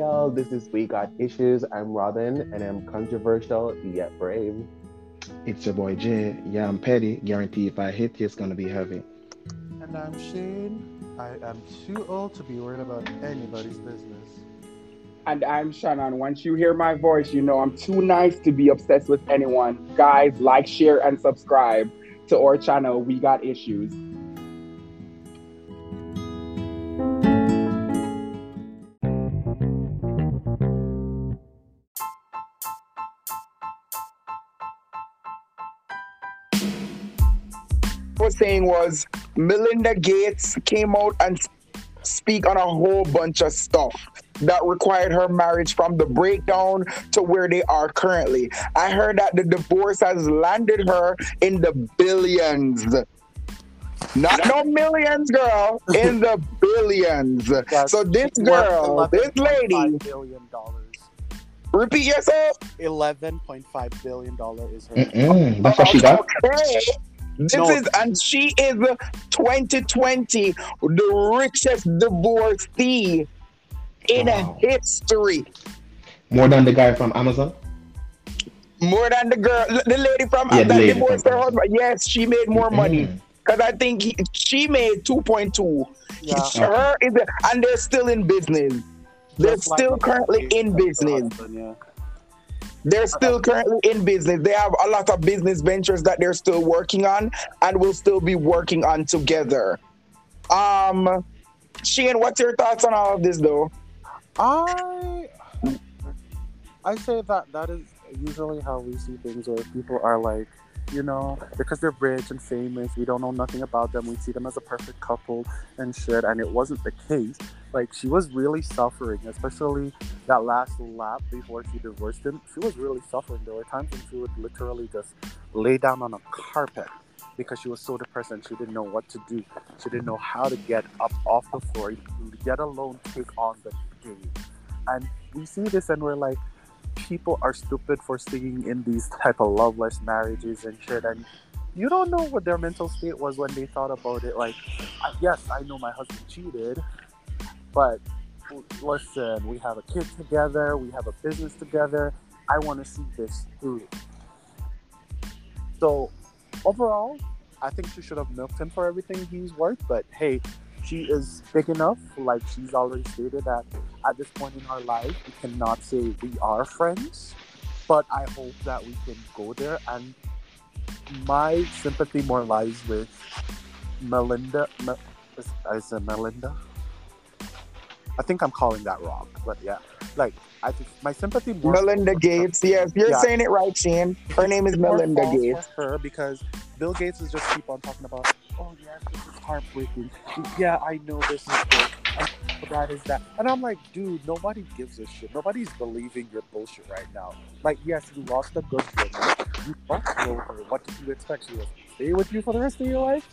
Hey y'all, this is We Got Issues. I'm Robin and I'm controversial yet brave. It's your boy Jay. Yeah, I'm petty. Guarantee if I hit you, it's gonna be heavy. And I'm Shane. I am too old to be worried about anybody's business. And I'm Shannon. Once you hear my voice, you know I'm too nice to be obsessed with anyone. Guys, like, share, and subscribe to our channel, We Got Issues. Saying was Melinda Gates came out and speak on a whole bunch of stuff that required her marriage from the breakdown to where they are currently. I heard that the divorce has landed her in the billions. Not no millions, girl, in the billions. Yes. So this girl, this lady, repeat yourself. $11.5 billion is her. That's what she got. Okay. She is 2020 the richest divorcee in history. More than the guy from Amazon? More than the girl, the lady from Amazon that divorced her husband. Yes, she made more money. Because I think she made 2.2. Yeah. And they're still in business. They're still currently in business. They're still currently in business. They have a lot of business ventures that they're still working on and will still be working on together. Shane, what's your thoughts on all of this, though? I say that is usually how we see things, where people are like, you know, because they're rich and famous, we don't know nothing about them. We see them as a perfect couple and shit, and it wasn't the case. Like, she was really suffering, especially that last lap before she divorced him. She was really suffering. There were times when she would literally just lay down on a carpet because she was so depressed and she didn't know what to do. She didn't know how to get up off the floor, let alone take on the game. And we see this and we're like, people are stupid for staying in these type of loveless marriages and shit, and you don't know what their mental state was when they thought about it. Like, yes, I know my husband cheated, but listen, we have a kid together, we have a business together, I want to see this through. So overall, I think she should have milked him for everything he's worth, but hey, she is big enough. Like, she's already stated that at this point in her life, we cannot say we are friends, but I hope that we can go there. And my sympathy more lies with Melinda. Is it Melinda? I think I'm calling that wrong, but yeah. Like, I think my sympathy more. Melinda Gates, yes. You're saying it right, Shane. Her name is Melinda Gates. Her, because Bill Gates is just keep on talking about, oh yes, this is heartbreaking. Yeah, I know this is good. That is that. And I'm like, dude, nobody gives a shit. Nobody's believing your bullshit right now. Like, yes, you lost a good woman. You fucked over. What did you expect? She was stay with you for the rest of your life?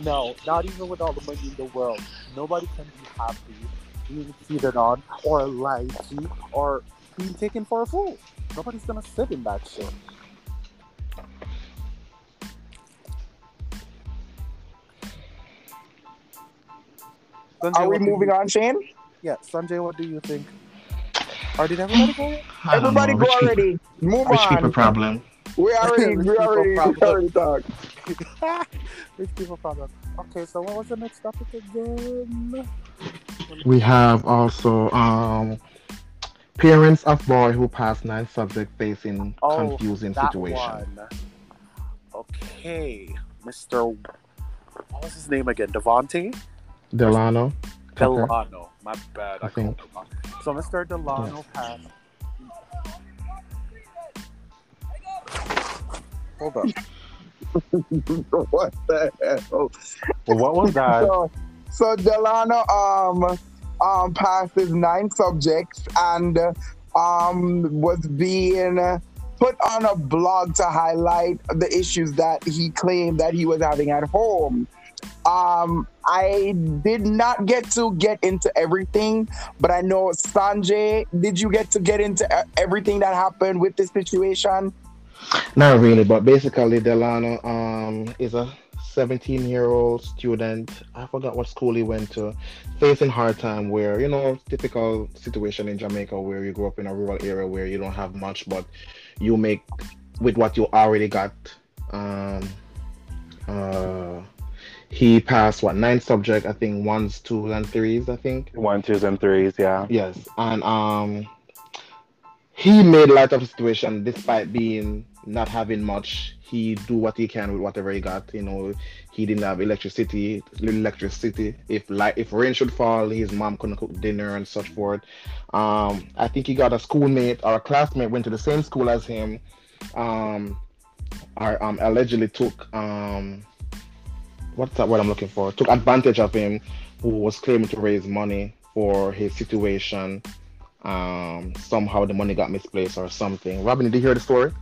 No, not even with all the money in the world. Nobody can be happy being cheated on or lied to or being taken for a fool. Nobody's gonna sit in that shit. Sanjay, are we moving on, Shane? Yeah, Sanjay, what do you think? Or did everybody go? Everybody go already. Move on. Rich people problem. We already talked. Rich people problem. Okay, so what was the next topic again? We have also parents of boy who passed 9 subjects facing confusing situation. One. Okay, Mr. What was his name again? Devontae? Delano Tucker. Delano, my bad. I think. So Mr. Delano passed. Hold up. What the hell? Well, what was that? So Delano passed his 9 subjects and was being put on a blog to highlight the issues that he claimed that he was having at home. I did not get to get into everything, but I know, Sanjay, did you get to get into everything that happened with this situation? Not really, but basically Delano is a 17-year-old student, I forgot what school he went to, facing hard time where, you know, typical situation in Jamaica where you grow up in a rural area where you don't have much, but you make with what you already got. He passed, 9 subjects, I think, 1s, 2s, and 3s, I think. 1, 2s, and 3s, yeah. Yes, and he made light of the situation despite being not having much. He do what he can with whatever he got. You know, he didn't have electricity. If rain should fall, his mom couldn't cook dinner and such forth. I think he got a schoolmate or a classmate went to the same school as him. Allegedly took took advantage of him, who was claiming to raise money for his situation. Somehow the money got misplaced or something. Robin, did you hear the story?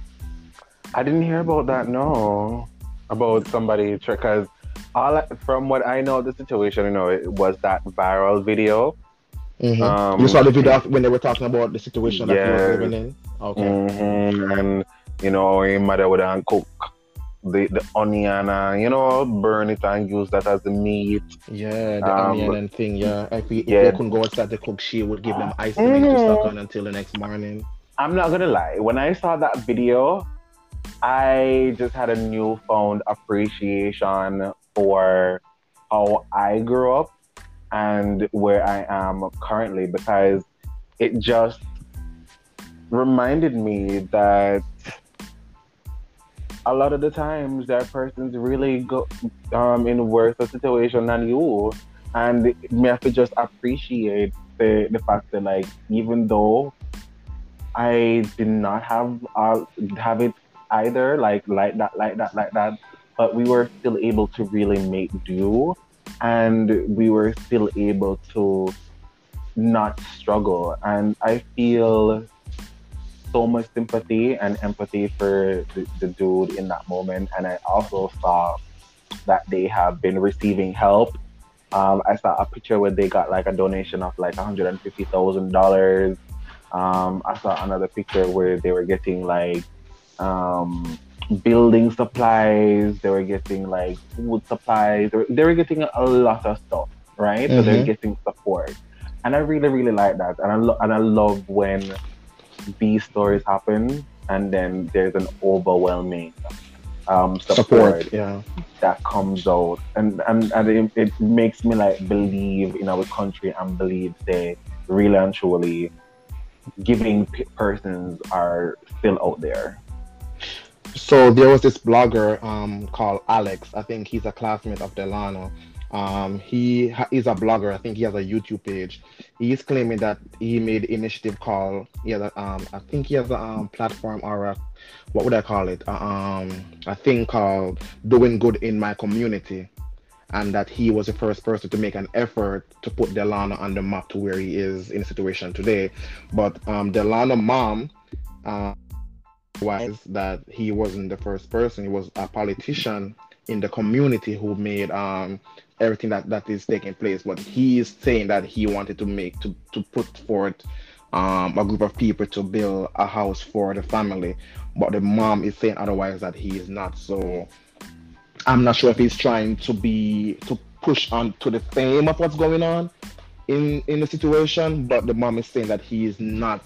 I didn't hear about that, no. About somebody, because from what I know, the situation, you know, it was that viral video. Mm-hmm. You saw the video when they were talking about the situation that he was living in? Okay. Mm-hmm. And, you know, his mother would cook the onion and, you know, burn it and use that as the meat. Yeah, the onion and thing, yeah. If they couldn't go outside to cook, she would give them ice cream to suck on until the next morning. I'm not going to lie. When I saw that video, I just had a newfound appreciation for how I grew up and where I am currently, because it just reminded me that a lot of the times that person's really go in worse a situation than you, and me have to just appreciate the fact that, like, even though I did not have it either, like that, but we were still able to really make do, and we were still able to not struggle. And I feel so much sympathy and empathy for the dude in that moment. And I also saw that they have been receiving help. I saw a picture where they got like a donation of like $150,000. I saw another picture where they were getting like building supplies, they were getting like food supplies, they were getting a lot of stuff, right? Mm-hmm. So they're getting support, and I really, really like that. And I love when these stories happen, and then there's an overwhelming support, yeah, that comes out, and it makes me like believe in our country and believe they really and truly giving persons are still out there. So there was this blogger called Alex. I think he's a classmate of Delano. He is a blogger. I think he has a YouTube page. He is claiming that he made initiative call. I think he has a platform or a thing called Doing Good in My Community, and that he was the first person to make an effort to put Delano on the map to where he is in the situation today. But Delano's mom was that he wasn't the first person. He was a politician in the community who made everything that is taking place. But he is saying that he wanted to put forth a group of people to build a house for the family. But the mom is saying otherwise, that he is not. So I'm not sure if he's trying to push on to the fame of what's going on in the situation. But the mom is saying that he is not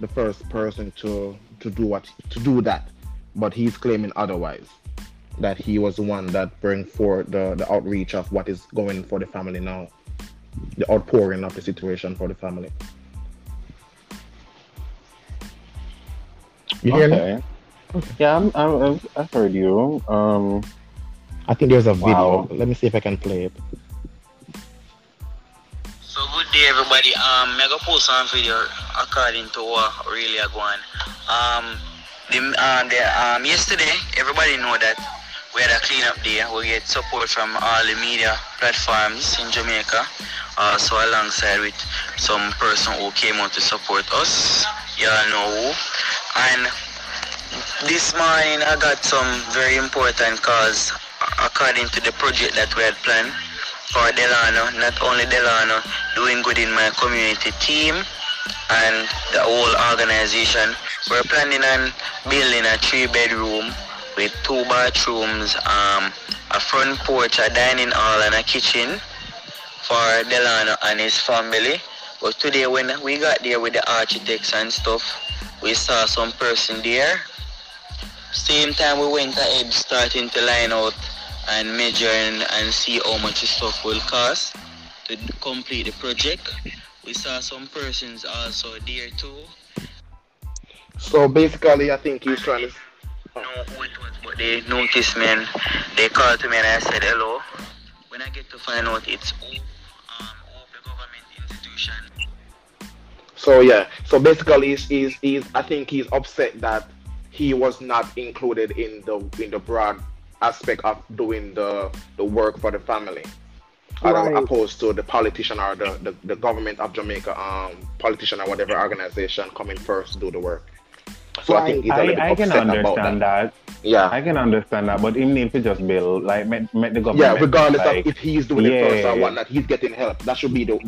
the first person to do that, but he's claiming otherwise, that he was the one that bring forth the outreach of what is going for the family now, the outpouring of the situation for the family. You hear me? Okay. Yeah, I heard you. I think there's a video. Let me see if I can play it. So good day, everybody. Mega post on video according to what really are going. Yesterday, everybody know that we had a cleanup day. We get support from all the media platforms in Jamaica. So alongside with some person who came out to support us, y'all know who. And this morning, I got some very important calls according to the project that we had planned for Delano. Not only Delano, Doing Good in My Community team and the whole organization. We're planning on building a 3-bedroom with two bathrooms, a front porch, a dining hall, and a kitchen for Delano and his family. But today when we got there with the architects and stuff, we saw some person there. Same time we went ahead starting to line out and measure and see how much the stuff will cost to complete the project. We saw some persons also there too. So basically I think he's trying to... No, it was, but they noticed me and they called to me and I said hello. When I get to find out it's the government institution. So yeah, so basically he's I think he's upset that he was not included in the broad aspect of doing the work for the family. Right. Opposed to the politician or the government of Jamaica, politician or whatever organization coming first to do the work. So right. I think he's a little bit upset about that. I can understand that. Yeah, I can understand that, but even need to just build, like, met the government. Yeah, regardless of if he's doing it first or whatnot, he's getting help. That should be the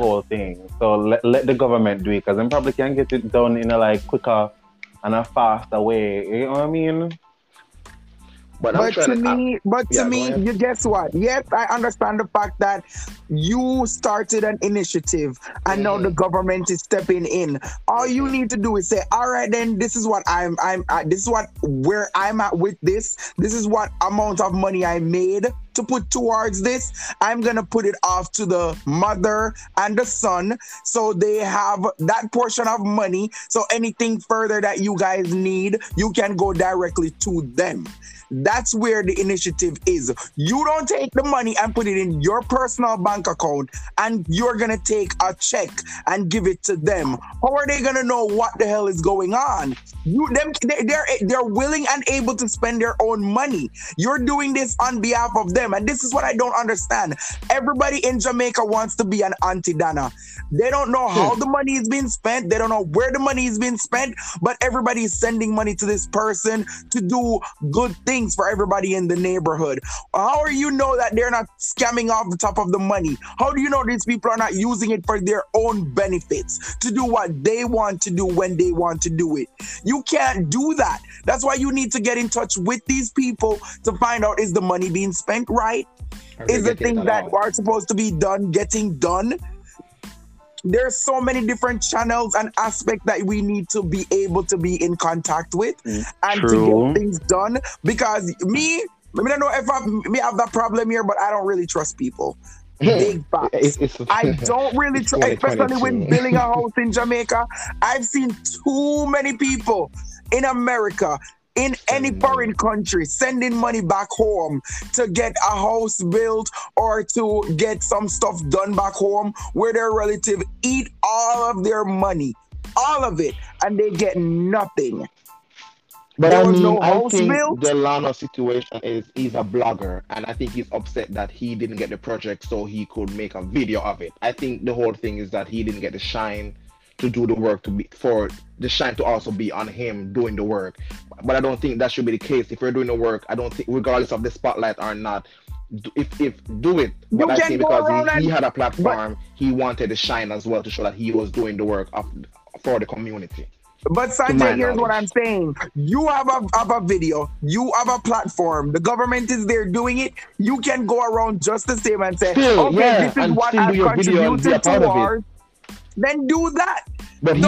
whole thing. So let the government do it, because then probably can get it done in a like quicker and a faster way. You know what I mean? But to me, you guess what? Yes, I understand the fact that you started an initiative and now the government is stepping in. All you need to do is say, all right, then this is what I'm at. This is what where I'm at with this. This is what amount of money I made to put towards this. I'm gonna put it off to the mother and the son, so they have that portion of money. So anything further that you guys need, you can go directly to them. That's where the initiative is. You don't take the money and put it in your personal bank account, and you're gonna take a check and give it to them. How are they gonna know what the hell is going on? They're willing and able to spend their own money. You're doing this on behalf of them. And this is what I don't understand. Everybody in Jamaica wants to be an Auntie Dana. They don't know how the money is being spent. They don't know where the money is being spent, but everybody is sending money to this person to do good things for everybody in the neighborhood. How do you know that they're not scamming off the top of the money? How do you know these people are not using it for their own benefits to do what they want to do when they want to do it? You can't do that. That's why you need to get in touch with these people to find out, is the money being spent right? Is the things that are supposed to be done getting done? There's so many different channels and aspects that we need to be able to be in contact with and to get things done. Because I don't know if I have that problem here, but I don't really trust people. Big facts. I don't really trust, especially when building a house in Jamaica. I've seen too many people in America, in any foreign country, sending money back home to get a house built or to get some stuff done back home, where their relative eat all of their money, all of it, and they get nothing. But there I think Delano's situation is he's a blogger, and I think he's upset that he didn't get the project so he could make a video of it. I think the whole thing is that he didn't get the shine to do the work, for the shine to also be on him doing the work. But I don't think that should be the case. If you're doing the work, I don't think, regardless of the spotlight or not, if do it. But I think because he had a platform, he wanted the shine as well to show that he was doing the work for the community. But Sanjay, here's what I'm saying. You have a video. You have a platform. The government is there doing it. You can go around just the same and say, this is what I've contributed towards. Then do that. But I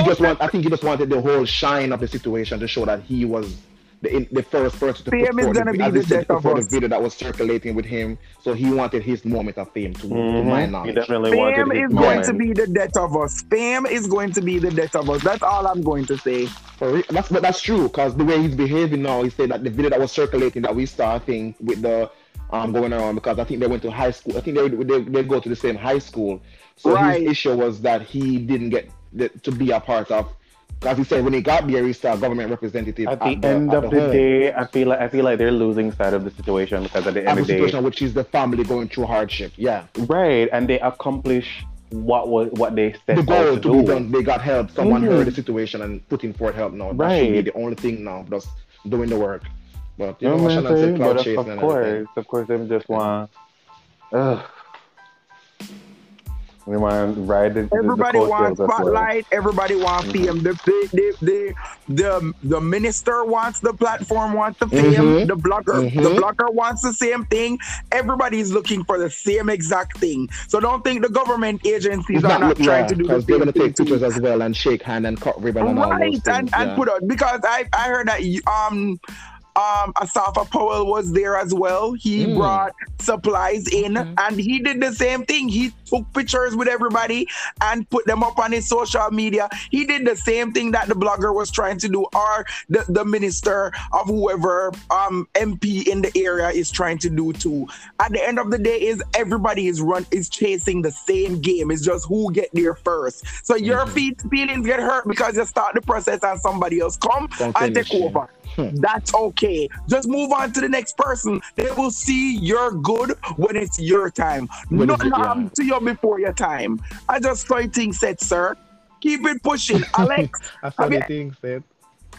think he just wanted the whole shine of the situation to show that he was the first person to fame is gonna be the video that was circulating with him. So he wanted his moment of fame to my knowledge. He definitely wanted fame is going to be the death of us. Fame is going to be the death of us. That's all I'm going to say. But that's true, because the way he's behaving now, he said that the video that was circulating that we saw, I think, with the going around, because I think they went to high school. I think they go to the same high school. So his issue was that he didn't get to be a part of, because he said when he got there, he's a government representative. At the end of the day, I feel like they're losing sight of the situation, because at the end of the day, which is the family going through hardship. Yeah, right. And they accomplish what they set the goal to do. They got help. Someone heard the situation and putting forth help. Now that should be the only thing now, just doing the work. But you know, Shannon said cloud chasing and everything. Of course, they just want. We want right. Everybody wants spotlight. Everybody wants fame. The minister wants the platform, wants the fame. The blogger wants the same thing. Everybody's looking for the same exact thing. So don't think the government agencies are not trying to do the same thing. They're going to take pictures as well and shake hand and cut ribbon and all those things, and put out, because I heard that Asafa Powell was there as well. He brought supplies in and he did the same thing. He took pictures with everybody and put them up on his social media. He did the same thing that the blogger was trying to do, or the minister of whoever MP in the area is trying to do too. At the end of the day, is everybody is chasing the same game. It's just who get there first. So your feelings get hurt because you start the process and somebody else come and take over. That's okay. Just move on to the next person. They will see you're good when it's your time. None harm to you before your time. I just saw your thing said, sir. Keep it pushing, Alex. I saw your thing said.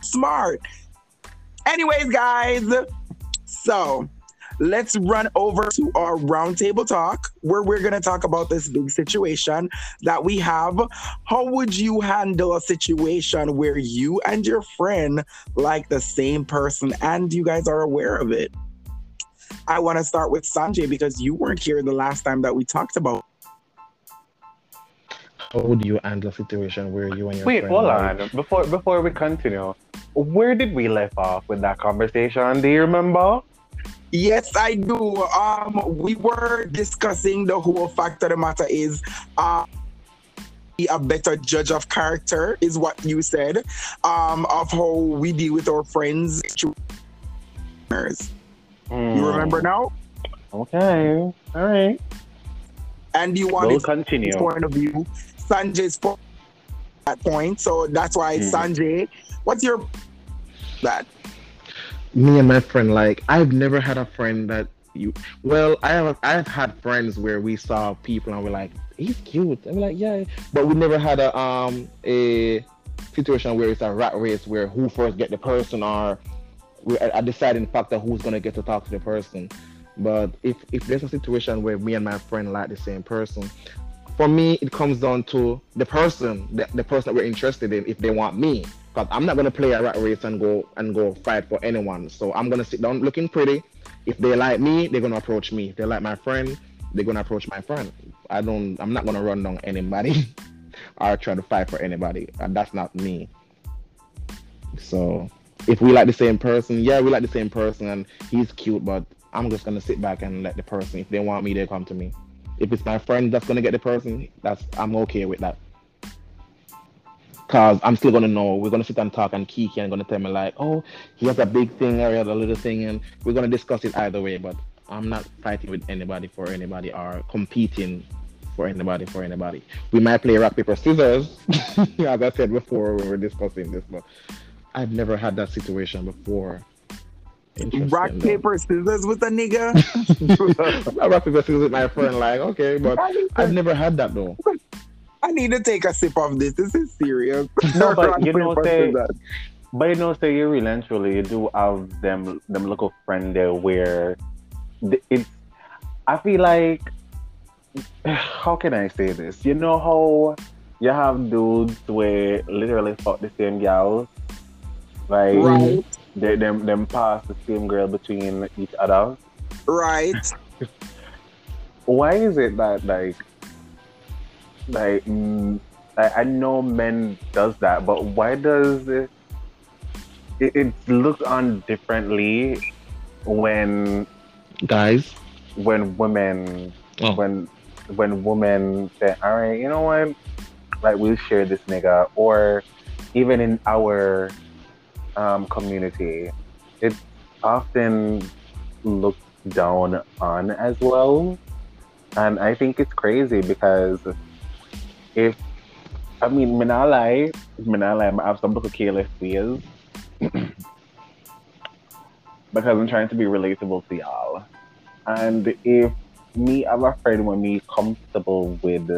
Smart. Anyways, guys, so let's run over to our roundtable talk, where we're going to talk about this big situation that we have. How would you handle a situation where you and your friend like the same person and you guys are aware of it? I want to start with Sanjay, because you weren't here the last time that we talked about. How would you handle a situation where you and your friend... Wait, hold on. Before we continue, where did we leave off with that conversation? Do you remember? Yes, I do. We were discussing the whole fact of the matter is be a better judge of character, is what you said, of how we deal with our friends. You remember now? Okay. All right. And you wanted his point of view, Sanjay's point at that point. So that's why, Sanjay, what's your... that? Me and my friend, like, I've never had a friend that you... Well, I've had friends where we saw people and we're like, he's cute. And we're like, yeah. But we never had a situation where it's a rat race where who first get the person, or a deciding factor who's going to get to talk to the person. But if there's a situation where me and my friend like the same person, for me, it comes down to the person that we're interested in, if they want me. Because I'm not going to play a rat race and go fight for anyone. So I'm going to sit down looking pretty. If they like me, they're going to approach me. If they like my friend, they're going to approach my friend. I'm not going to run down anybody or try to fight for anybody. That's not me. So if we like the same person, yeah, we like the same person and he's cute, but I'm just going to sit back and let the person, if they want me, they come to me. If it's my friend that's going to get the person, I'm okay with that. Because I'm still going to know. We're going to sit and talk, and Kiki and going to tell me like, oh, he has a big thing or he has a little thing, and we're going to discuss it either way. But I'm not fighting with anybody for anybody or competing for anybody for anybody. We might play rock, paper, scissors, as I said before when we were discussing this, but I've never had that situation before. Rock, paper, scissors with a nigga? Rock, paper, scissors with my friend, like, okay, but I've never had that though. I need to take a sip of this. This is serious. No, but you really and truly, you do have them little friend there where it's... I feel like, how can I say this? You know how you have dudes where literally fuck the same gals, like right. Them pass the same girl between each other, right? Why is it that like I know men does that, but why does it's looked on differently when guys, when women, when women say, all right, you know what, like we'll share this nigga, or even in our community, it's often looked down on as well. And I think it's crazy because I have some little careless fears because I'm trying to be relatable to y'all. And if me have a friend when me comfortable with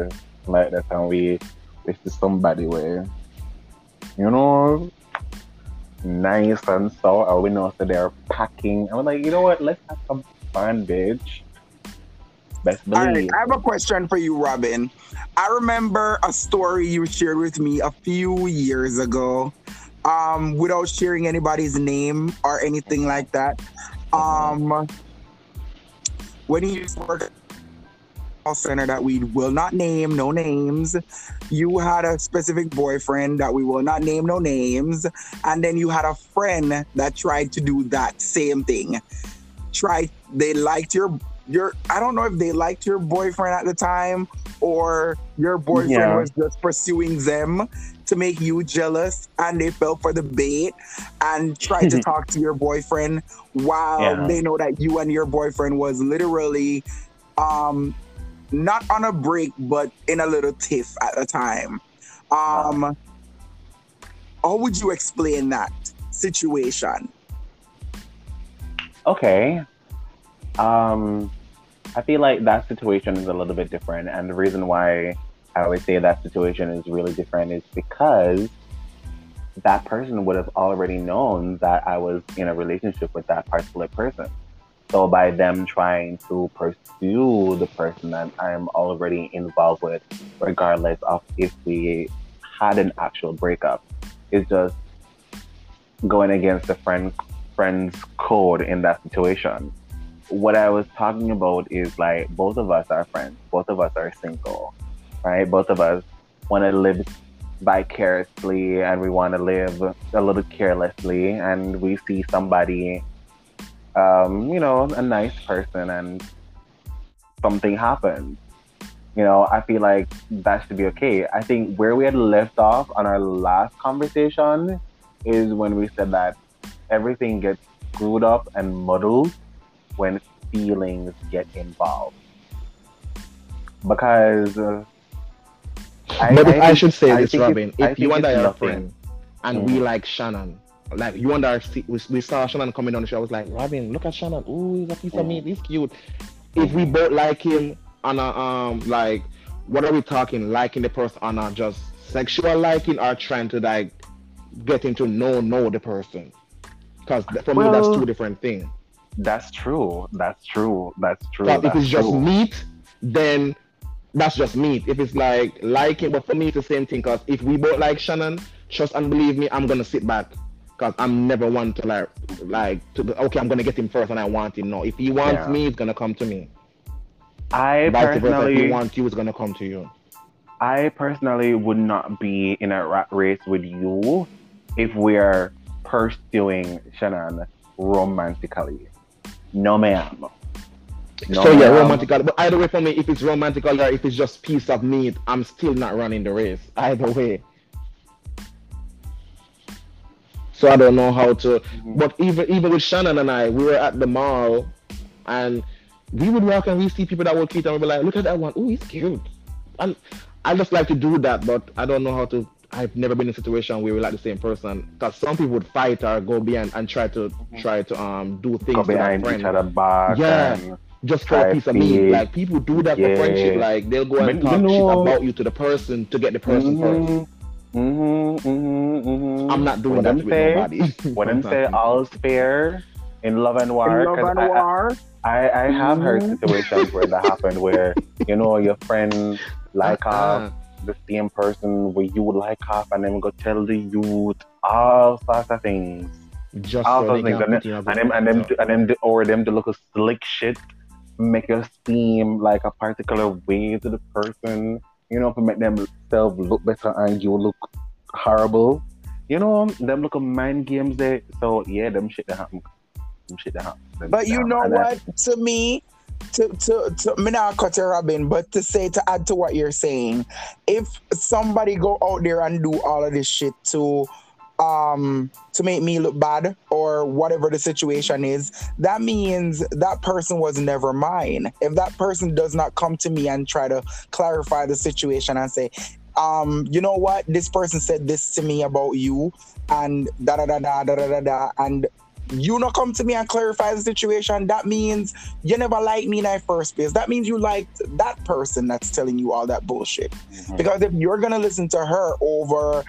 like that, and we see somebody where, you know, nice and so, or we know so they're packing, and we're like, you know what, let's have some fun, bitch. Best believe. All right, I have a question for you, Robin. I remember a story you shared with me a few years ago, without sharing anybody's name or anything like that. When he used to work at a call center that we will not name, no names, you had a specific boyfriend that we will not name, no names, and then you had a friend that tried to do that same thing. They liked your I don't know if they liked your boyfriend at the time, or your boyfriend was just pursuing them to make you jealous, and they fell for the bait and tried to talk to your boyfriend while they know that you and your boyfriend was literally not on a break, but in a little tiff at the time. How would you explain that situation? Okay. I feel like that situation is a little bit different, and the reason why I always say that situation is really different is because that person would have already known that I was in a relationship with that particular person. So by them trying to pursue the person that I'm already involved with, regardless of if we had an actual breakup, is just going against the friend's code in that situation. What I was talking about is, like, both of us are friends. Both of us are single, right? Both of us want to live vicariously, and we want to live a little carelessly, and we see somebody, you know, a nice person, and something happens. You know, I feel like that should be okay. I think where we had left off on our last conversation is when we said that everything gets screwed up and muddled when feelings get involved. Because I should say this, Robin, if you and I are friends and we like Shannon, like you and I, we saw Shannon coming on the show, I was like, Robin, look at Shannon, ooh, he's a piece of meat, he's cute. If we both like him on a like, what are we talking, liking the person on a just sexual liking, or trying to like get into know the person? Because for me, that's two different things. That's true. Like, if it's just meat, then that's just meat. If it's like it, but for me, it's the same thing. Because if we both like Shannon, trust and believe me, I'm gonna sit back. Because I'm never one to okay, I'm gonna get him first, and I want him. No, if he wants me, it's gonna come to me. If he wants you, it's gonna come to you. I personally would not be in a rat race with you if we're pursuing Shannon romantically. No, ma'am. Romantically. But either way, for me, if it's romantically or if it's just piece of meat, I'm still not running the race. Either way. So I don't know how to. But even with Shannon and I, we were at the mall, and we would walk and we see people that would cheat, and we'd be like, "Look at that one. Oh, he's cute." And I just like to do that, but I don't know how to. I've never been in a situation where we like the same person, because some people would fight or go behind and try to do things. Go behind each other back. Yeah, just for a piece of meat. Like, people do that for friendship. Like, they'll go and talk shit about you to the person to get the person first. I'm not doing that with nobody. When I say all's fair in love and war, I have heard situations where that happened, where you know your friend like the same person where you would like half, and then go tell the youth all sorts of things, or them to look a slick shit, make you seem like a particular way to the person, you know, to make themselves look better and you look horrible, you know, them look mind games there. So yeah, them shit that happen. But you know what? To me. To me not cut your Robin, but to add to what you're saying, if somebody go out there and do all of this shit to make me look bad or whatever the situation is, that means that person was never mine. If that person does not come to me and try to clarify the situation and say, you know what, this person said this to me about you, and da da da da da da da, da, and you not come to me and clarify the situation, that means you never liked me in that first place. That means you liked that person that's telling you all that bullshit. Mm-hmm. Because if you're gonna listen to her over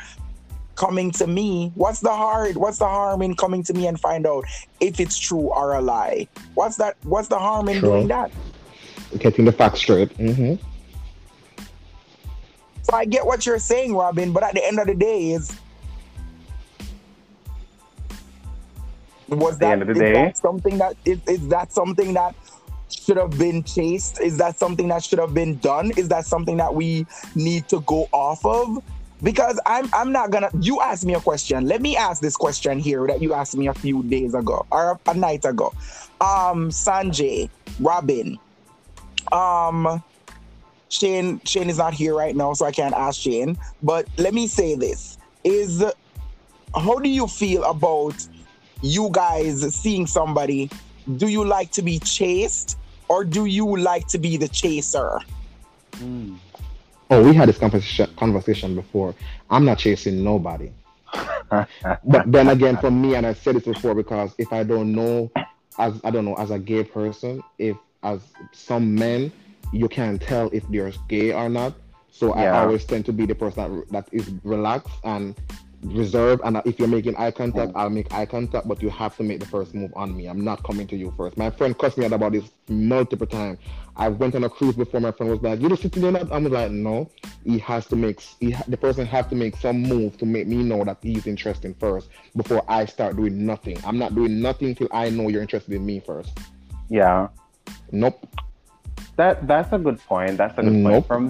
coming to me, what's the harm in coming to me and find out if it's true or a lie? What's the harm in doing that? Catching the Fox Strip. Mm-hmm. So I get what you're saying, Robin, but at the end of the day, is that something that should have been chased? Is that something that should have been done? Is that something that we need to go off of? Because I'm not gonna. You asked me a question. Let me ask this question here that you asked me a few days ago or a night ago. Sanjay, Robin, Shane is not here right now, so I can't ask Shane. But let me say this: how do you feel about you guys seeing somebody? Do you like to be chased, or do you like to be the chaser? Mm. Oh, we had this conversation before. I'm not chasing nobody. But then again, for me, and I said this before, because if I don't know, as a gay person, if as some men, you can't tell if they're gay or not. So yeah. I always tend to be the person that is relaxed and reserved. And if you're making eye contact, I'll make eye contact, but you have to make the first move on me. I'm not coming to you first. My friend cussed me out about this multiple times. I went on a cruise before. My friend was like, "You don't sit there." I was like, "No, he has to make. The person has to make some move to make me know that he's interested first before I start doing nothing. I'm not doing nothing till I know you're interested in me first." Yeah. Nope. That's a good point. Nope. For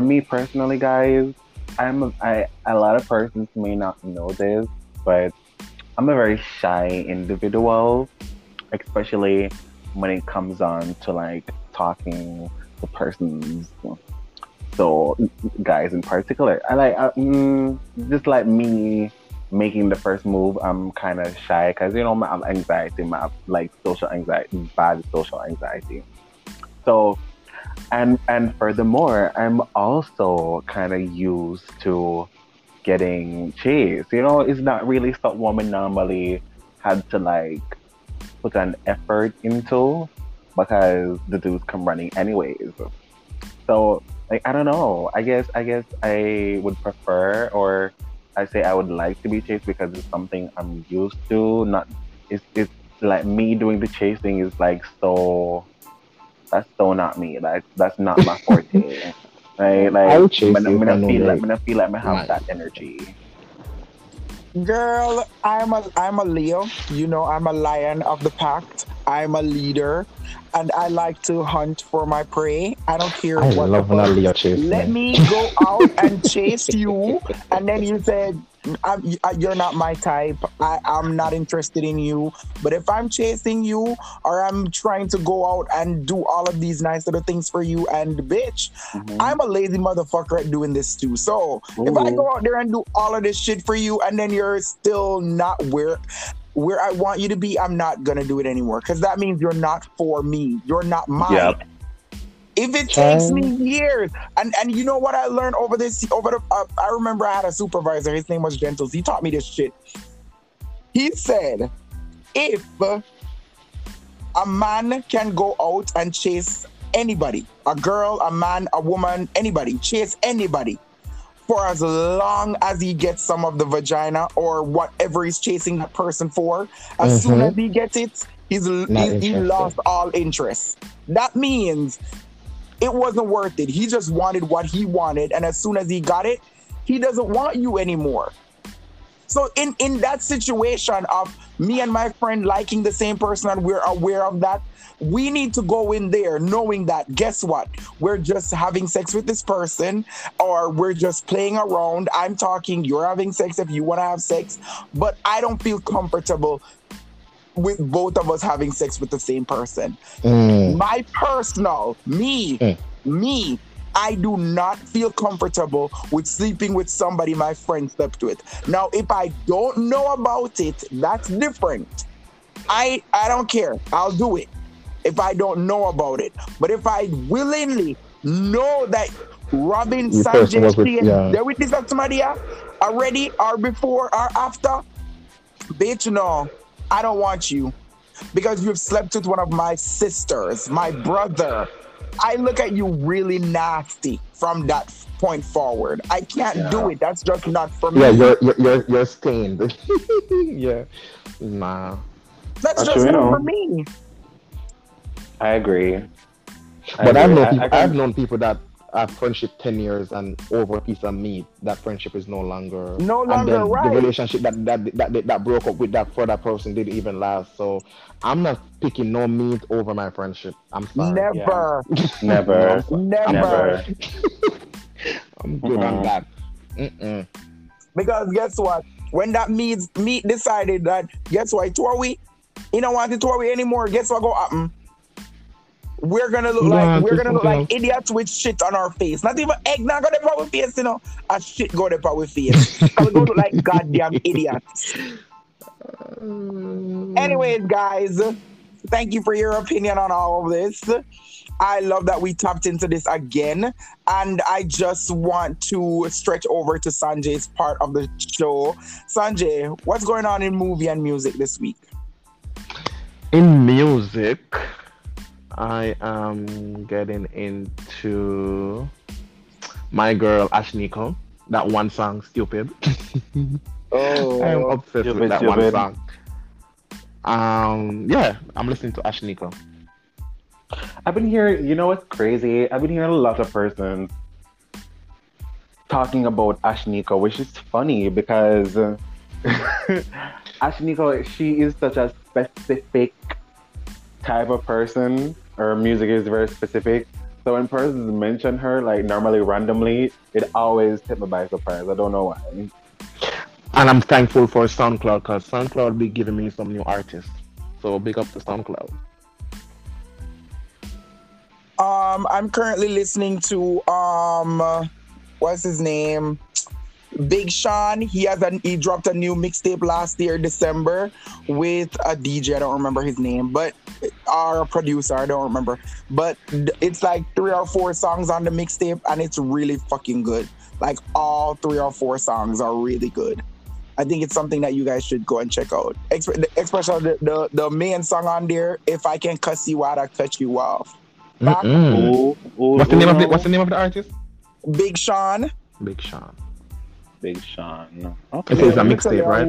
me personally, guys, a lot of persons may not know this, but I'm a very shy individual, especially when it comes on to like talking to persons. So guys in particular, me making the first move, I'm kind of shy because, you know, my anxiety, my like social anxiety, bad social anxiety. So, and furthermore, I'm also kind of used to getting chased. You know, it's not really something women normally had to like put an effort into because the dudes come running anyways. So, like, I don't know. I guess I would prefer, or I say I would like to be chased because it's something I'm used to. It's like me doing the chasing is like so. That's so not me. Like, that's not my forte. Right? Like, I would chase you. I feel like I have that energy. Girl, I'm a Leo. You know, I'm a lion of the pack. I'm a leader, and I like to hunt for my prey. I don't care what. I love when a Leo chases me. Let me go out and chase you, and then you said, "You're not my type. I'm not interested in you." But if I'm chasing you, or I'm trying to go out and do all of these nice little things for you, and bitch, mm-hmm. I'm a lazy motherfucker at doing this too. So if I go out there and do all of this shit for you, and then you're still not where I want you to be, I'm not gonna do it anymore, because that means you're not for me. You're not mine. Yep. If it takes me years, and you know what I learned over the I remember I had a supervisor. His name was Gentles. He taught me this shit. He said, if a man can go out and chase anybody, a girl, a man, a woman, anybody, chase anybody, for as long as he gets some of the vagina or whatever he's chasing that person for, as soon as he gets it, he lost all interest. That means it wasn't worth it. He just wanted what he wanted, and as soon as he got it, he doesn't want you anymore. So in that situation of me and my friend liking the same person, and we're aware of that, we need to go in there knowing that, guess what? We're just having sex with this person, or we're just playing around. I'm talking, you're having sex if you want to have sex, but I don't feel comfortable with both of us having sex with the same person. My personal, me, I do not feel comfortable with sleeping with somebody my friend slept with. Now, if I don't know about it, that's different. I don't care. I'll do it if I don't know about it. But if I willingly know that Robin, you Sanjay, they're with this somebody already or before or after, bitch, no, I don't want you, because you've slept with one of my sisters, my brother. I look at you really nasty from that point forward. I can't do it. That's just not for me. Yeah, you're stained. Yeah, nah. That's just not for me. I agree. But I've known people that have friendship 10 years and over a piece of meat, that friendship is no longer and right. The relationship that broke up with that further person didn't even last. So I'm not picking no meat over my friendship. I'm sorry. Never. Yeah. Never. No, Never. I'm good on that. Mm-mm. Because guess what? When that meat decided that, guess what, Tory, you don't want to Tory anymore, guess what go happen? We're gonna look like idiots with shit on our face. Not even eggnog go there with face, you know. A shit go there with face. We're gonna look like goddamn idiots. Anyways, guys, thank you for your opinion on all of this. I love that we tapped into this again. And I just want to stretch over to Sanjay's part of the show. Sanjay, what's going on in movie and music this week? In music, I am getting into my girl Ashnikko. That one song, Stupid. Oh, I am obsessed with that one song. Yeah, I'm listening to Ashnikko. I've been hearing, you know what's crazy? I've been hearing a lot of persons talking about Ashnikko, which is funny because Ashnikko, she is such a specific type of person. Her music is very specific. So when persons mention her, like normally randomly, it always hit me by surprise. I don't know why. And I'm thankful for SoundCloud because SoundCloud be giving me some new artists. So big up to SoundCloud. I'm currently listening to what's his name? Big Sean. He dropped a new mixtape last year, December, with a DJ. I don't remember his name, but or a producer. I don't remember. But it's like 3 or 4 songs on the mixtape, and it's really fucking good. Like all 3 or 4 songs are really good. I think it's something that you guys should go and check out. Especially the main song on there. If I can cuss you out, I cut you off. What's the name of the artist? Big Sean. Okay. It's a mixtape, right?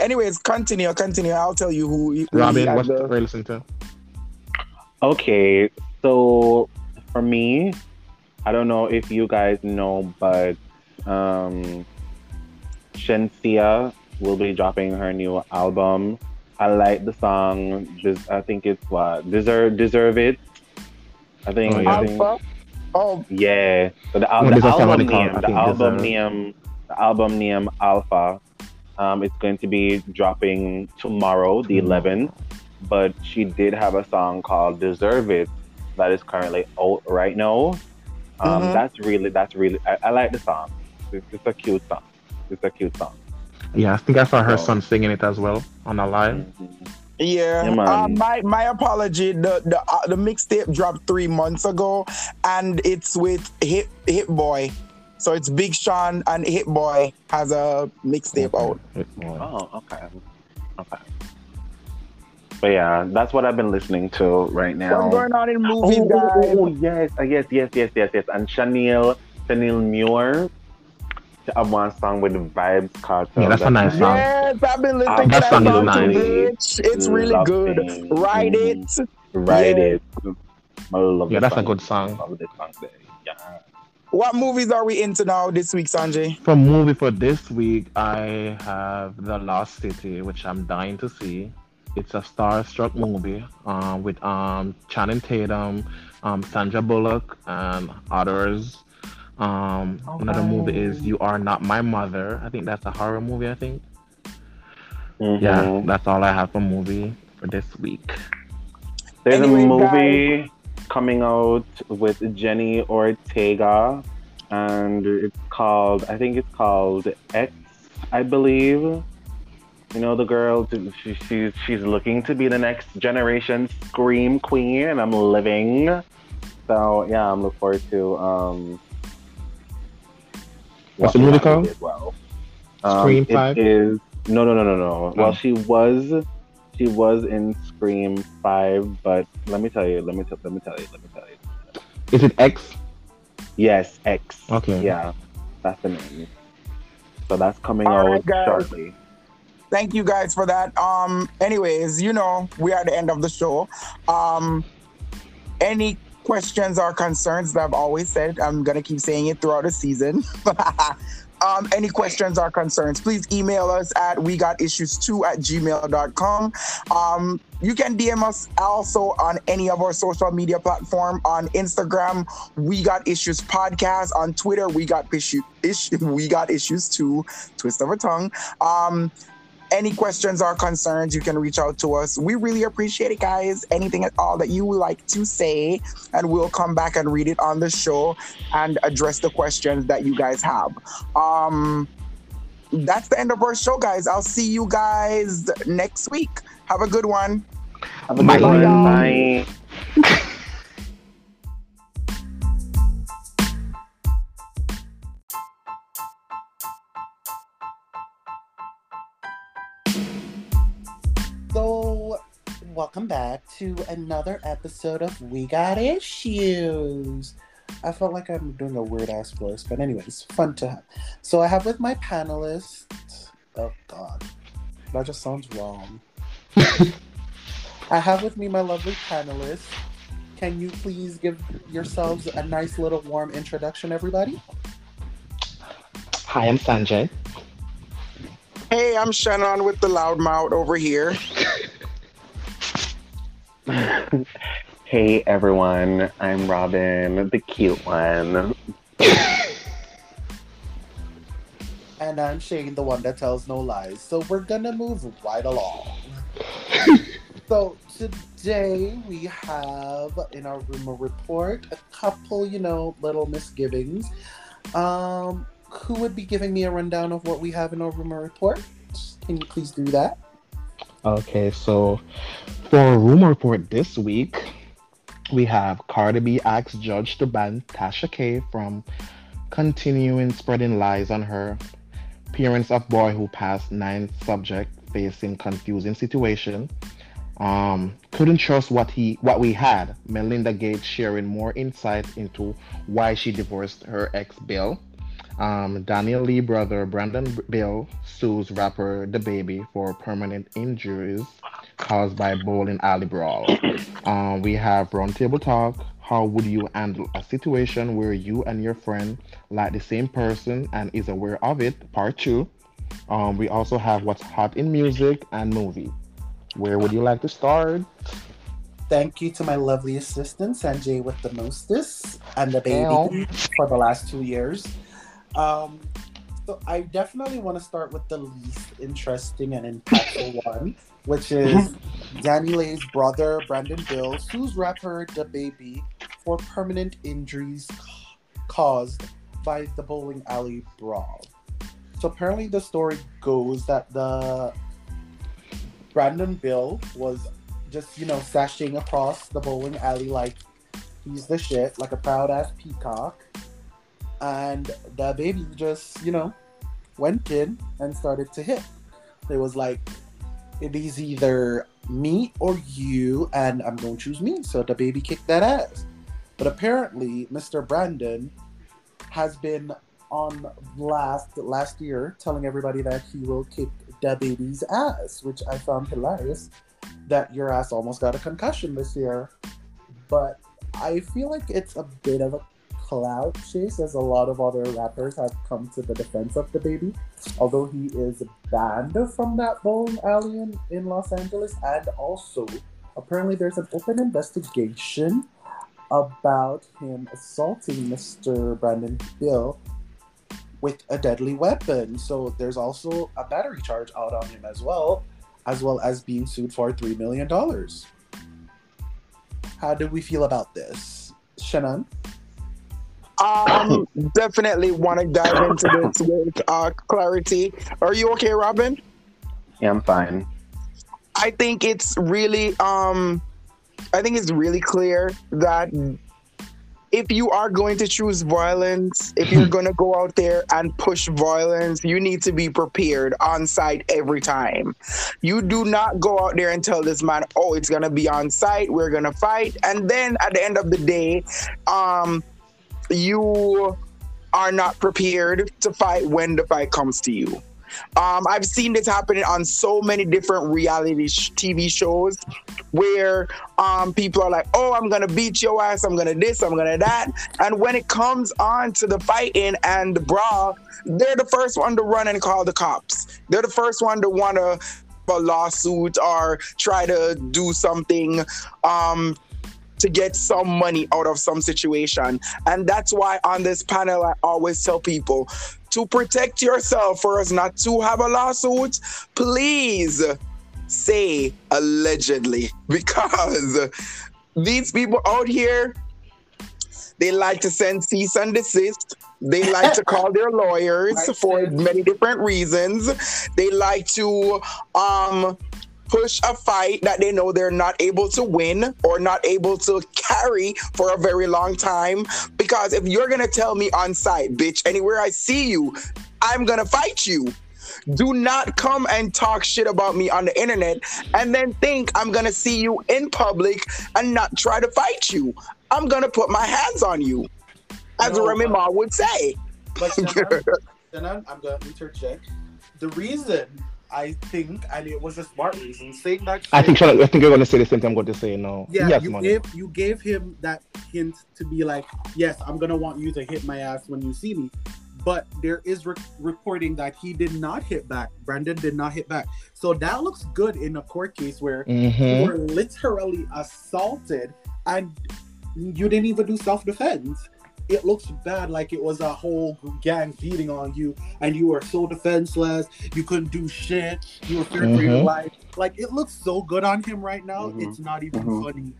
Anyways, continue. I'll tell you who. Robin, what's the I listen to? Okay, so for me, I don't know if you guys know, but Shensia will be dropping her new album. I like the song. I think it's what Deserve It. Yeah. So the album name Alpha. It's going to be dropping tomorrow, the 11th. But she did have a song called "Deserve It" that is currently out right now. That's really. I like the song. It's a cute song. Yeah, I think I saw her son singing it as well on a live. Mm-hmm. Yeah, my apology. The mixtape dropped 3 months ago, and it's with Hit Boy, so it's Big Sean and Hit Boy has a mixtape out. Oh, okay. But yeah, that's what I've been listening to right now. What's going on in movies, guys? Oh yes. And Chanel Muir. I want a song with vibes, Carter. Yeah, that's a nice song. Yes, I've been listening to that song too. Nice. It's really good. Ride It. I love that's song. A good song. I love this song. Yeah. What movies are we into now this week, Sanjay? For movie for this week, I have The Lost City, which I'm dying to see. It's a star-struck movie with Channing Tatum, Sandra Bullock, and others. Another movie is You Are Not My Mother. I think that's a horror movie, I think. Mm-hmm. Yeah, that's all I have for movie for this week. There's a movie coming out with Jenny Ortega, and it's called, I think it's called X, I believe. You know, the girl, she's looking to be the next generation scream queen, and I'm living. So, yeah, I'm looking forward to... What's the movie called? Scream 5? No. Well, she was in Scream 5, but let me tell you. Is it X? Yes, X. Okay. Yeah, that's the name. So that's coming out shortly. Thank you guys for that. Anyways, you know, we are at the end of the show. Any questions or concerns, that I've always said, I'm going to keep saying it throughout the season. Any questions or concerns, please email us at wegotissues2@gmail.com. You can DM us also on any of our social media platform. On Instagram, We Got Issues Podcast. On Twitter, We Got Issues Too. Twist of a tongue. Any questions or concerns, you can reach out to us. We really appreciate it, guys. Anything at all that you would like to say, and we'll come back and read it on the show and address the questions that you guys have. That's the end of our show, guys. I'll see you guys next week. Have a good one. Have a good one. Bye. So, welcome back to another episode of We Got Issues. I felt like I'm doing a weird-ass voice, but anyways, fun to have. So I have with my panelists... Oh, God. That just sounds wrong. I have with me my lovely panelists. Can you please give yourselves a nice little warm introduction, everybody? Hi, I'm Sanjay. Hey, I'm Shannon with the loud mouth over here. Hey, everyone. I'm Robin, the cute one. And I'm Shane, the one that tells no lies. So we're gonna move right along. So today we have in our rumor report a couple, little misgivings. Who would be giving me a rundown of what we have in our rumor report? Can you please do that? Okay, so for rumor report this week, we have Cardi B asks judge to ban Tasha K from continuing spreading lies on her. Parents of boy who passed 9 subject facing confusing situation. Couldn't trust what we had. Melinda Gates sharing more insight into why she divorced her ex Bill. Danileigh brother Brandon Bill sues rapper DaBaby for permanent injuries caused by bowling alley brawl. We have roundtable talk. How would you handle a situation where you and your friend like the same person and is aware of it? Part 2. We also have what's hot in music and movie. Where would you like to start? Thank you to my lovely assistant Sanjay with the mostest and the baby for the last 2 years. So I definitely want to start with the least interesting and impactful one, which is Danileigh's brother, Brandon Bill, sues rapper DaBaby for permanent injuries caused by the bowling alley brawl. So apparently the story goes that the Brandon Bill was just, sashing across the bowling alley like he's the shit, like a proud-ass peacock. And DaBaby just, went in and started to hit. It was like, it is either me or you, and I'm going to choose me. So DaBaby kicked that ass. But apparently, Mr. Brandon has been on last year telling everybody that he will kick DaBaby's ass, which I found hilarious, that your ass almost got a concussion this year. But I feel like it's a bit of a clout chase, as a lot of other rappers have come to the defense of DaBaby, although he is banned from that bowling alley in Los Angeles. And also, apparently there's an open investigation about him assaulting Mr. Brandon Bill with a deadly weapon. So there's also a battery charge out on him as well as being sued for $3 million. How do we feel about this? Shannon? Definitely want to dive into this with clarity. Are you okay, Robin? Yeah, I'm fine. I think it's really clear that if you are going to choose violence, if you're going to go out there and push violence, you need to be prepared on site every time. You do not go out there and tell this man, oh, it's going to be on site, we're going to fight. And then at the end of the day, you are not prepared to fight when the fight comes to you. I've seen this happening on so many different reality TV shows where people are like, oh, I'm going to beat your ass, I'm going to this, I'm going to that. And when it comes on to the fighting and the brawl, they're the first one to run and call the cops. They're the first one to want to a lawsuit or try to do something to get some money out of some situation. And that's why on this panel, I always tell people to protect yourself for us not to have a lawsuit. Please say allegedly, because these people out here, they like to send cease and desist. They like to call their lawyers for many different reasons. They like to push a fight that they know they're not able to win or not able to carry for a very long time. Because if you're going to tell me on site, bitch, anywhere I see you, I'm going to fight you. Do not come and talk shit about me on the internet and then think I'm going to see you in public and not try to fight you. I'm going to put my hands on you, as Remy Ma would say. But Shannon, I'm going to interject. The reason I think, and it was a smart reason, saying that... I think you're going to say the same thing I'm going to say now. Yeah, you gave him that hint to be like, yes, I'm going to want you to hit my ass when you see me. But there is reporting that he did not hit back. Brandon did not hit back. So that looks good in a court case where you were literally assaulted and you didn't even do self-defense. It looks bad, like it was a whole gang beating on you and you were so defenseless, you couldn't do shit, you were fearing for your life. Like, it looks so good on him right now, it's not even funny.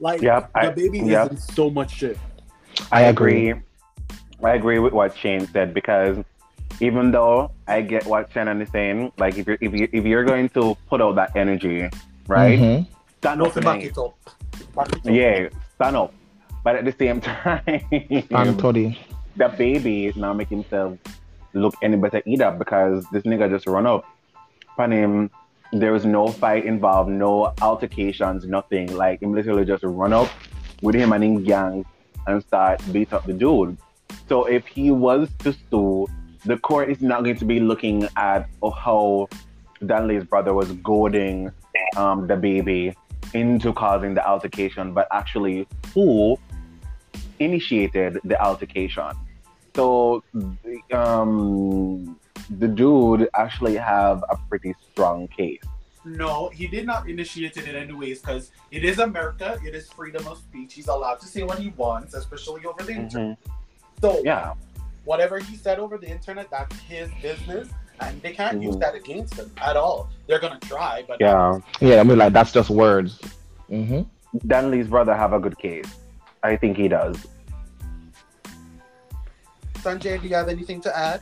Like, DaBaby is in so much shit. I agree with what Shane said, because even though I get what Shannon is saying, like, if you're going to put out that energy, right? Stand up. Yeah, stand up. But at the same time, DaBaby is not making himself look any better either, because this nigga just run up on him. There was no fight involved, no altercations, nothing. Like, him literally just run up with him and his gang and start beat up the dude. So if he was to sue, the court is not going to be looking at how Danileigh's brother was goading DaBaby into causing the altercation, but actually who initiated the altercation. So the dude actually have a pretty strong case. No, he did not initiate it in any ways, because it is America, it is freedom of speech. He's allowed to say what he wants, especially over the internet. So yeah, whatever he said over the internet, that's his business. And they can't use that against them at all. They're gonna try, but I mean, like, that's just words. Danileigh's brother have a good case. I think he does. Sanjay, do you have anything to add?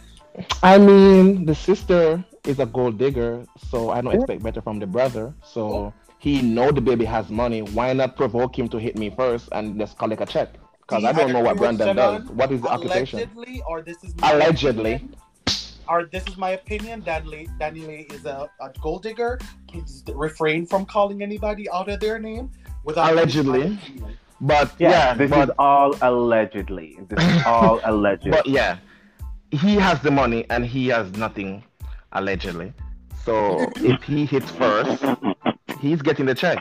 I mean, the sister is a gold digger, so I don't expect better from the brother. So he know DaBaby has money. Why not provoke him to hit me first and just collect a check? Because I don't know what Brandon does. What is the occupation? Allegedly. Or this is my opinion, Danileigh is a gold digger. Please refrain from calling anybody out of their name. Allegedly. But yeah, this is all allegedly. This is all allegedly. But yeah, he has the money and he has nothing, allegedly. So if he hits first, he's getting the check.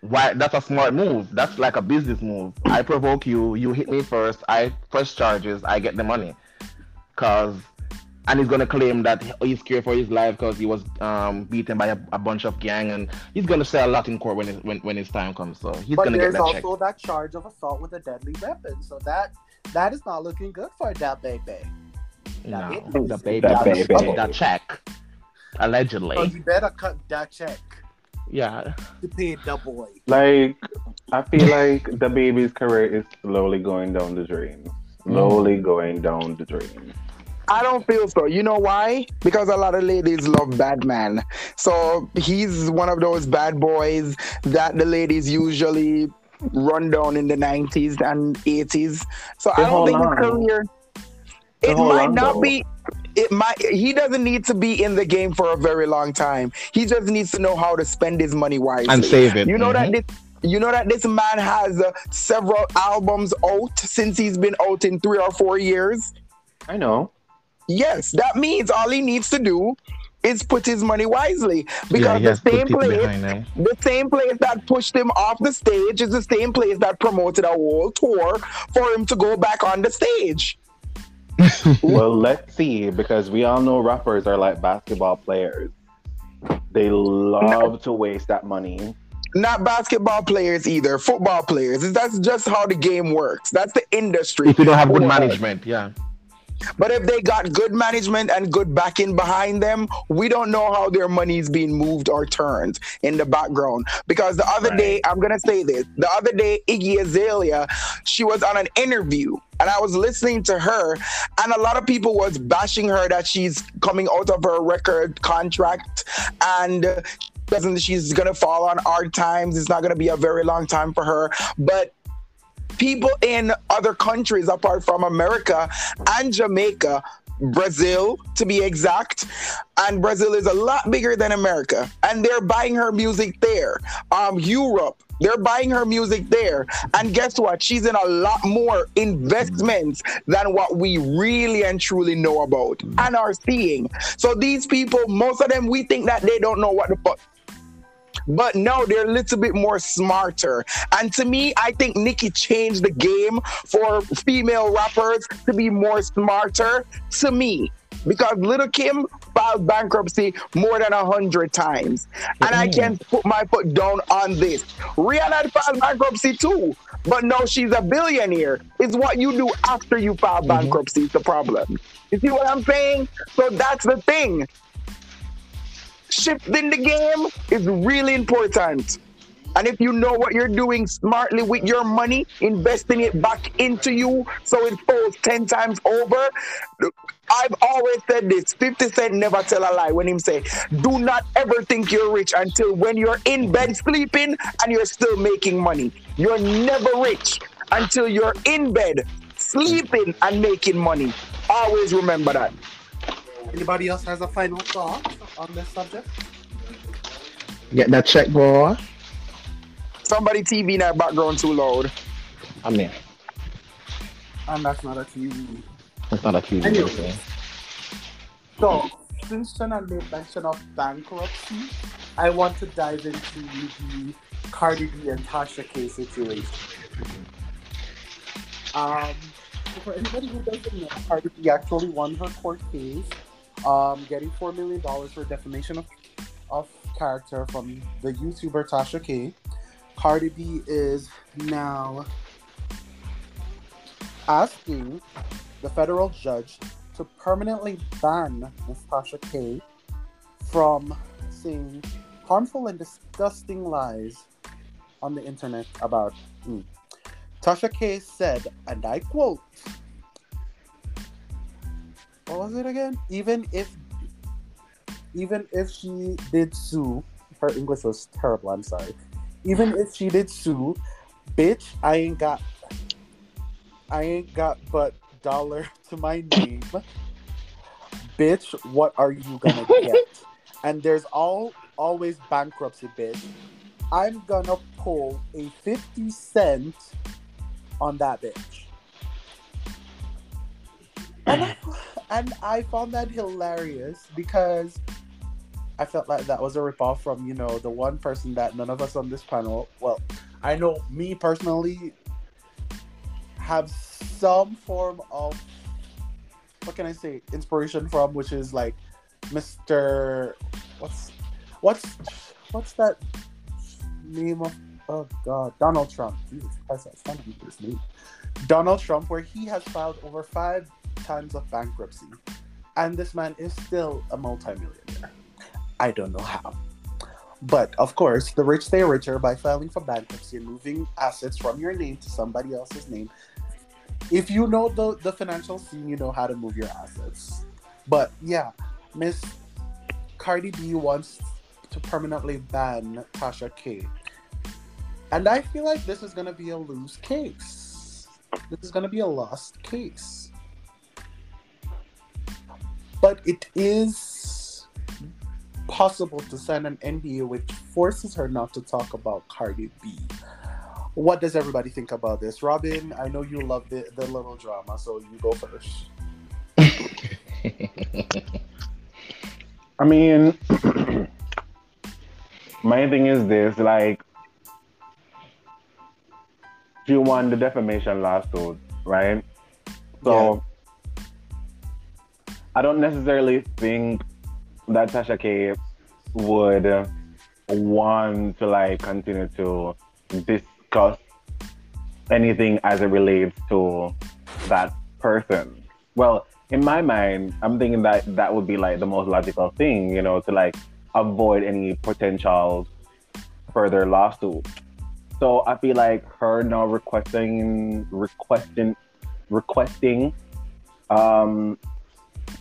Why? That's a smart move. That's like a business move. I provoke you, you hit me first, I press charges, I get the money. And he's going to claim that he's scared for his life because he was beaten by a bunch of gang. And he's going to say a lot in court when his time comes. So he's going to get that check. But there's also that charge of assault with a deadly weapon. So that is not looking good for DaBaby. No, DaBaby cut that check. Allegedly. So you better cut that check. Yeah. To pay the boy. Like, I feel like DaBaby's career is slowly going down the drain. I don't feel so. You know why? Because a lot of ladies love Batman. So he's one of those bad boys that the ladies usually run down in the 90s and 80s. So I don't think his career... It might not be... It might. He doesn't need to be in the game for a very long time. He just needs to know how to spend his money wisely. And save it. You know that this... You know that this man has several albums out since he's been out in 3 or 4 years? I know. Yes, that means all he needs to do is put his money wisely, because the same place that pushed him off the stage is the same place that promoted a whole tour for him to go back on the stage. Well, let's see, because we all know rappers are like basketball players. They love to waste that money. Not basketball players either, football players. That's just how the game works. That's the industry. If you don't have good management, yeah. But if they got good management and good backing behind them, we don't know how their money's being moved or turned in the background. Because the other day, I'm going to say this, the other day, Iggy Azalea, she was on an interview and I was listening to her and a lot of people was bashing her that she's coming out of her record contract and she's going to fall on hard times. It's not going to be a very long time for her. But people in other countries apart from America and Jamaica, Brazil to be exact, and Brazil is a lot bigger than America, and they're buying her music there. Europe, they're buying her music there. And guess what? She's in a lot more investments than what we really and truly know about and are seeing. So these people, most of them, we think that they don't know what the fuck. But no, they're a little bit more smarter. And to me, I think Nicki changed the game for female rappers to be more smarter, to me. Because Lil' Kim filed bankruptcy more than 100 times. And I can put my foot down on this. Rihanna filed bankruptcy too. But no, she's a billionaire. It's what you do after you file bankruptcy is the problem. You see what I'm saying? So that's the thing. Shifting the game is really important. And if you know what you're doing smartly with your money, investing it back into you so it falls 10 times over. I've always said this, 50 Cent never tell a lie when him say, do not ever think you're rich until when you're in bed sleeping and you're still making money. You're never rich until you're in bed sleeping and making money. Always remember that. Anybody else has a final thought on this subject? Get that check, boy. Somebody TV in that background too loud. I'm there. And that's not a TV. That's not a TV. Anyway, so, since Shannon made mention of bankruptcy, I want to dive into the Cardi B and Tasha K situation. For anybody who doesn't know, Cardi B actually won her court case, getting $4 million for defamation of character from the YouTuber Tasha K. Cardi B is now asking the federal judge to permanently ban Ms. Tasha K from saying harmful and disgusting lies on the internet about me. Tasha K said, and I quote, what was it again? Even if she did sue, her English was terrible, I'm sorry. Even if she did sue, bitch, I ain't got but dollar to my name. Bitch, what are you gonna get? And there's always bankruptcy, bitch. I'm gonna pull a 50 cent on that bitch. And I found that hilarious because I felt like that was a ripoff from, you know, the one person that none of us on this panel, well, I know me personally have some form of, what can I say, inspiration from, which is like Mr. What's that name of, oh God, Donald Trump. Jesus Christ, that's not even his name. Donald Trump, where he has filed over 5 times of bankruptcy, and this man is still a multimillionaire. I don't know how, but of course the rich stay richer by filing for bankruptcy and moving assets from your name to somebody else's name. If you know the financial scene, you know how to move your assets. But yeah, Miss Cardi B wants to permanently ban Tasha K, and I feel like this is gonna be a loose case. This is gonna be a lost case. But it is possible to sign an NDA which forces her not to talk about Cardi B. What does everybody think about this? Robin, I know you love the little drama, so you go first. I mean, my thing is this, like, she won the defamation lawsuit, right? So, yeah. I don't necessarily think that Tasha K would want to, like, continue to discuss anything as it relates to that person. Well, in my mind, I'm thinking that that would be, like, the most logical thing, you know, to, like, avoid any potential further lawsuit. So I feel like her now requesting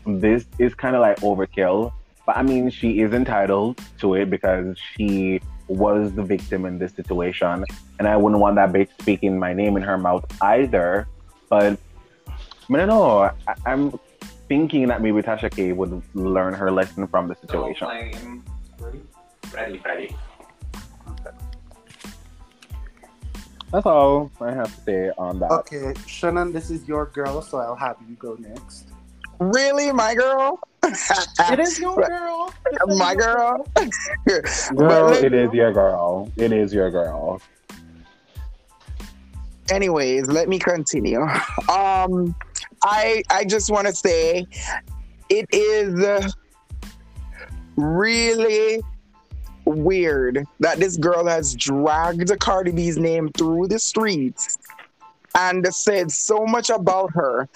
this is kind of like overkill. But I mean, she is entitled to it because she was the victim in this situation. And I wouldn't want that bitch speaking my name in her mouth either. But I don't know. I'm thinking that maybe Tasha K would learn her lesson from the situation. Ready. That's all I have to say on that. Okay, Shannon, this is your girl, so I'll have you go next. Really? My girl? It is your girl. My girl? Girl, it is your girl. It is your girl. Anyways, let me continue. I just want to say it is really weird that this girl has dragged Cardi B's name through the streets and said so much about her,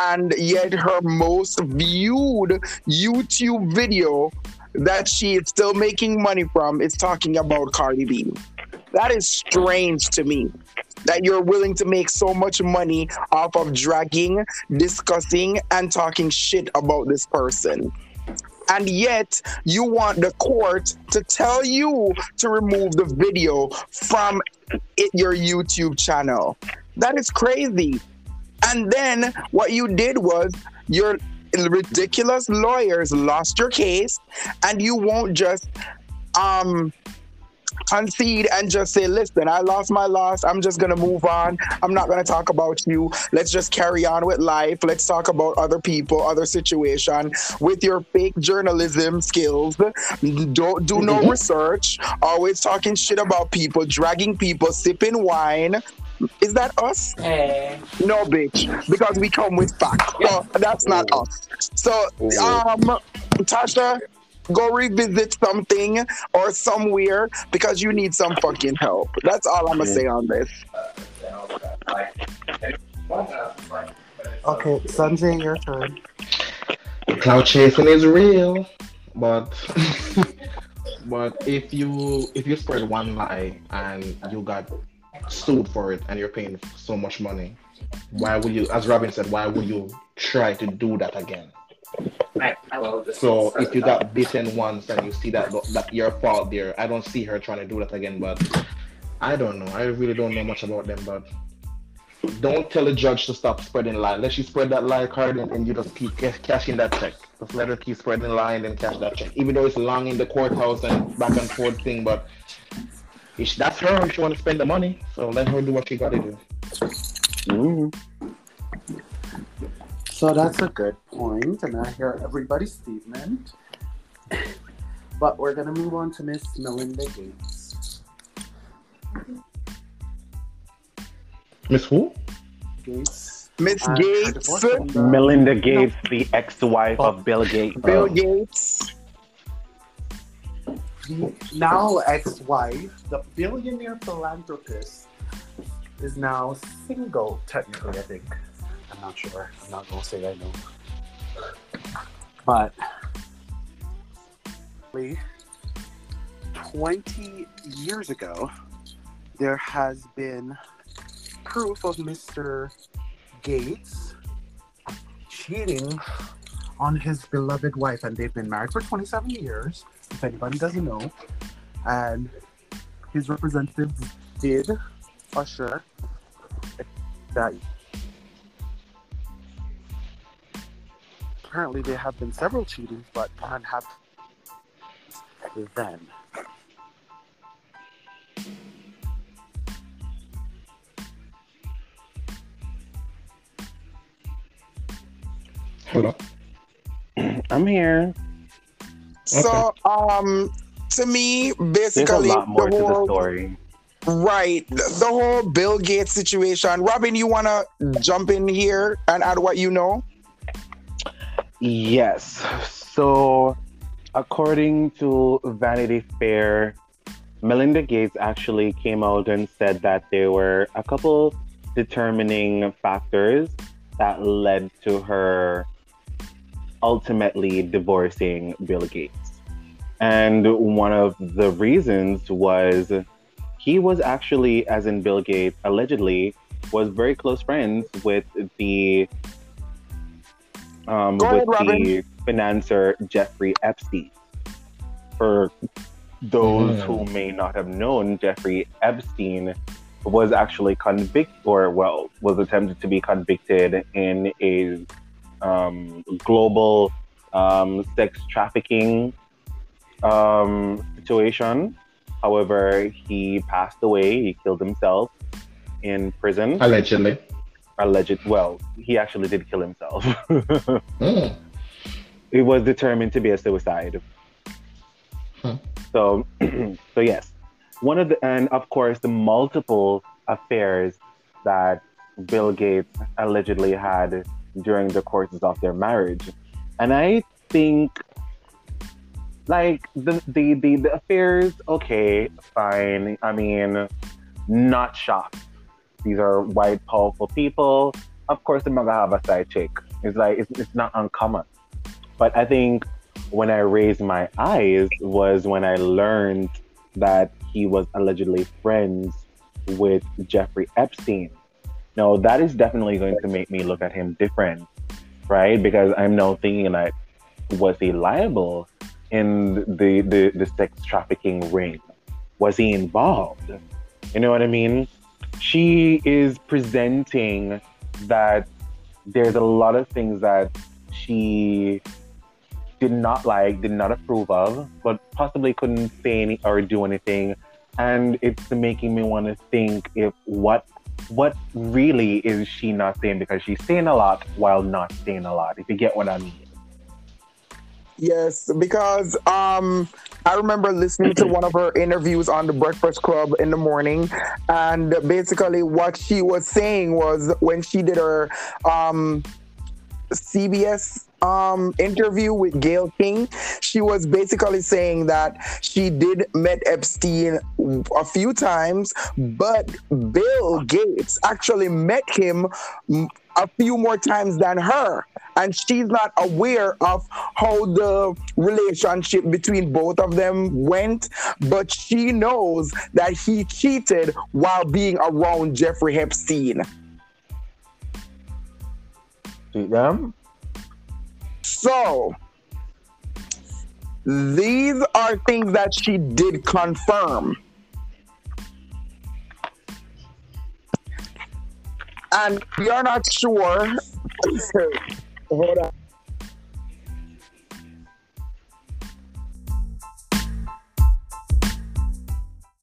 and yet her most viewed YouTube video that she is still making money from is talking about Cardi B. That is strange to me, that you're willing to make so much money off of dragging, discussing, and talking shit about this person. And yet, you want the court to tell you to remove the video from your YouTube channel. That is crazy. And then what you did was your ridiculous lawyers lost your case, and you won't just concede and just say, listen, I lost my loss. I'm just going to move on. I'm not going to talk about you. Let's just carry on with life. Let's talk about other people, other situation. With your fake journalism skills, don't do no research, always talking shit about people, dragging people, sipping wine. Is that us? Hey. No, bitch, because we come with facts. So that's not us. So, Tasha, go revisit something or somewhere because you need some fucking help. That's all I'm going to say on this. Okay, Sanjay, your turn. Cloud chasing is real, but if you spread one lie and you got sued for it and you're paying so much money, why would you, as Robin said, why would you try to do that again? So if you got beaten once and you see that your fault there, I don't see her trying to do that again. But I don't know. I really don't know much about them. But don't tell the judge to stop spreading lie. Let she spread that lie card and you just keep cashing that check. Just let her keep spreading lie and then cash that check. Even though it's long in the courthouse and back and forth thing, but that's her if she want to spend the money. So let her do what she got to do. So that's a good point, and I hear everybody's statement. But we're going to move on to Miss Melinda Gates. Miss who? Gates. Miss Gates. Melinda Gates, the ex-wife of Bill Gates. Bill Gates. The now ex-wife, the billionaire philanthropist, is now single, technically, I think. I'm not sure. I'm not going to say that, no. But 20 years ago, there has been proof of Mr. Gates cheating on his beloved wife, and they've been married for 27 years, if anybody doesn't know. And his representatives did usher that. Apparently, there have been several cheatings, but none have then. Hello. I'm here. So, okay. To me, basically, there's a lot more to the story. Right. The whole Bill Gates situation. Robin, you want to jump in here and add what you know? Yes. So, according to Vanity Fair, Melinda Gates actually came out and said that there were a couple determining factors that led to her ultimately divorcing Bill Gates. And one of the reasons was he was actually, as in Bill Gates, allegedly, was very close friends with the the financier Jeffrey Epstein. For those who may not have known, Jeffrey Epstein was actually was attempted to be convicted in a global sex trafficking situation. However, he passed away. He killed himself in prison. Allegedly. Well, he actually did kill himself. It was determined to be a suicide. So yes, and of course the multiple affairs that Bill Gates allegedly had during the courses of their marriage. And I think, like, the affairs, okay, fine. I mean, not shocked. These are white, powerful people. Of course, they're gonna have a side chick. It's like, it's not uncommon. But I think when I raised my eyes was when I learned that he was allegedly friends with Jeffrey Epstein. Now, that is definitely going to make me look at him different, right? Because I'm now thinking, like, was he liable in the sex trafficking ring? Was he involved? You know what I mean? She is presenting that there's a lot of things that she did not like, did not approve of, but possibly couldn't say or do anything. And it's making me want to think if what really is she not saying, because she's saying a lot while not saying a lot, if you get what I mean. Yes, because I remember listening to one of her interviews on The Breakfast Club in the morning, and basically what she was saying was when she did her CBS interview with Gayle King, she was basically saying that she did met Epstein a few times, but Bill Gates actually met him a few more times than her, and she's not aware of how the relationship between both of them went, but she knows that he cheated while being around Jeffrey Epstein. So, these are things that she did confirm. And we are not sure. Hold on.